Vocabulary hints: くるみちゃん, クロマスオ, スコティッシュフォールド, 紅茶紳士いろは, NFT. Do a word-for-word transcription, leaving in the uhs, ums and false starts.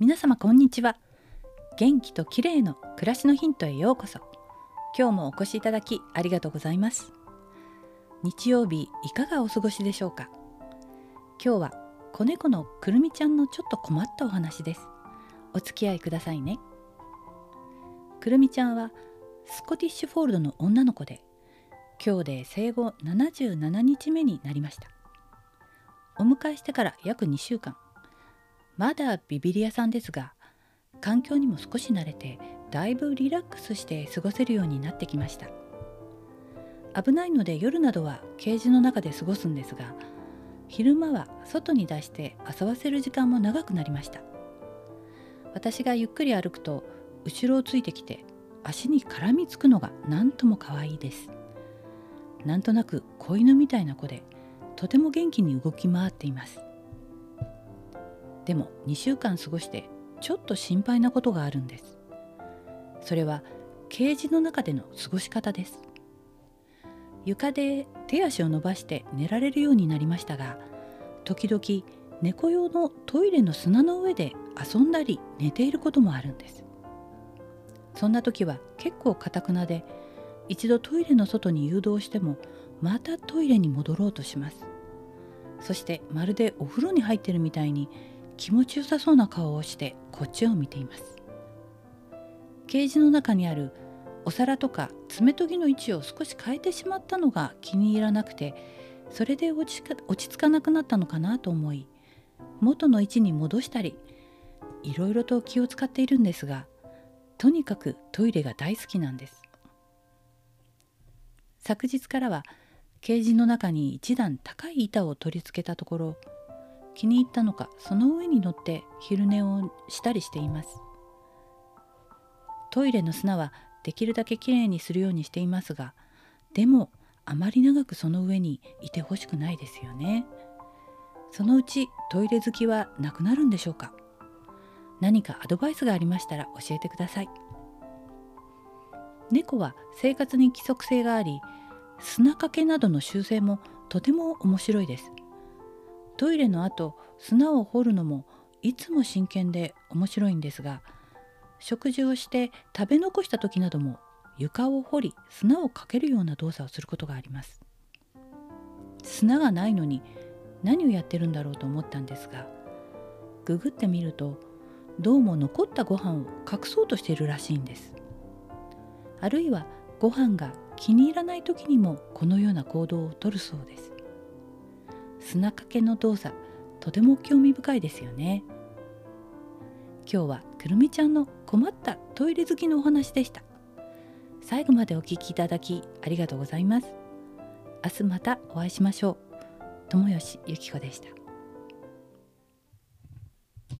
皆様こんにちは。元気と綺麗の暮らしのヒントへようこそ。今日もお越しいただきありがとうございます。日曜日いかがお過ごしでしょうか。今日は子猫のくるみちゃんのちょっと困ったお話です。お付き合いくださいね。くるみちゃんはスコティッシュフォールドの女の子で、今日で生後ななじゅうななにちめになりました。お迎えしてから約にしゅうかん、まだビビり屋さんですが、環境にも少し慣れて、だいぶリラックスして過ごせるようになってきました。危ないので夜などはケージの中で過ごすんですが、昼間は外に出して遊ばせる時間も長くなりました。私がゆっくり歩くと、後ろをついてきて、足に絡みつくのがなんとも可愛いです。なんとなく子犬みたいな子で、とても元気に動き回っています。でもにしゅうかん過ごしてちょっと心配なことがあるんです。それはケージの中での過ごし方です。床で手足を伸ばして寝られるようになりましたが、時々猫用のトイレの砂の上で遊んだり寝ていることもあるんです。そんな時は結構堅くなで、一度トイレの外に誘導してもまたトイレに戻ろうとします。そしてまるでお風呂に入ってるみたいに気持ちよさそうな顔をしてこっちを見ています。ケージの中にあるお皿とか爪研ぎの位置を少し変えてしまったのが気に入らなくて、それで落ちか、落ち着かなくなったのかなと思い、元の位置に戻したり、いろいろと気を使っているんですが、とにかくトイレが大好きなんです。昨日からはケージの中に一段高い板を取り付けたところ、気に入ったのかその上に乗って昼寝をしたりしています。トイレの砂はできるだけきれいにするようにしていますが、でもあまり長くその上にいてほしくないですよね。そのうちトイレ好きはなくなるんでしょうか。何かアドバイスがありましたら教えてください。猫は生活に規則性があり、砂かけなどの習性もとても面白いです。トイレの後、砂を掘るのもいつも真剣で面白いんですが、食事をして食べ残した時なども床を掘り砂をかけるような動作をすることがあります。砂がないのに何をやってるんだろうと思ったんですが、ググってみるとどうも残ったご飯を隠そうとしているらしいんです。あるいはご飯が気に入らない時にもこのような行動をとるそうです。砂かけの動作、とても興味深いですよね。今日はくるみちゃんの困ったトイレ好きのお話でした。最後までお聞きいただきありがとうございます。明日またお会いしましょう。友吉ゆき子でした。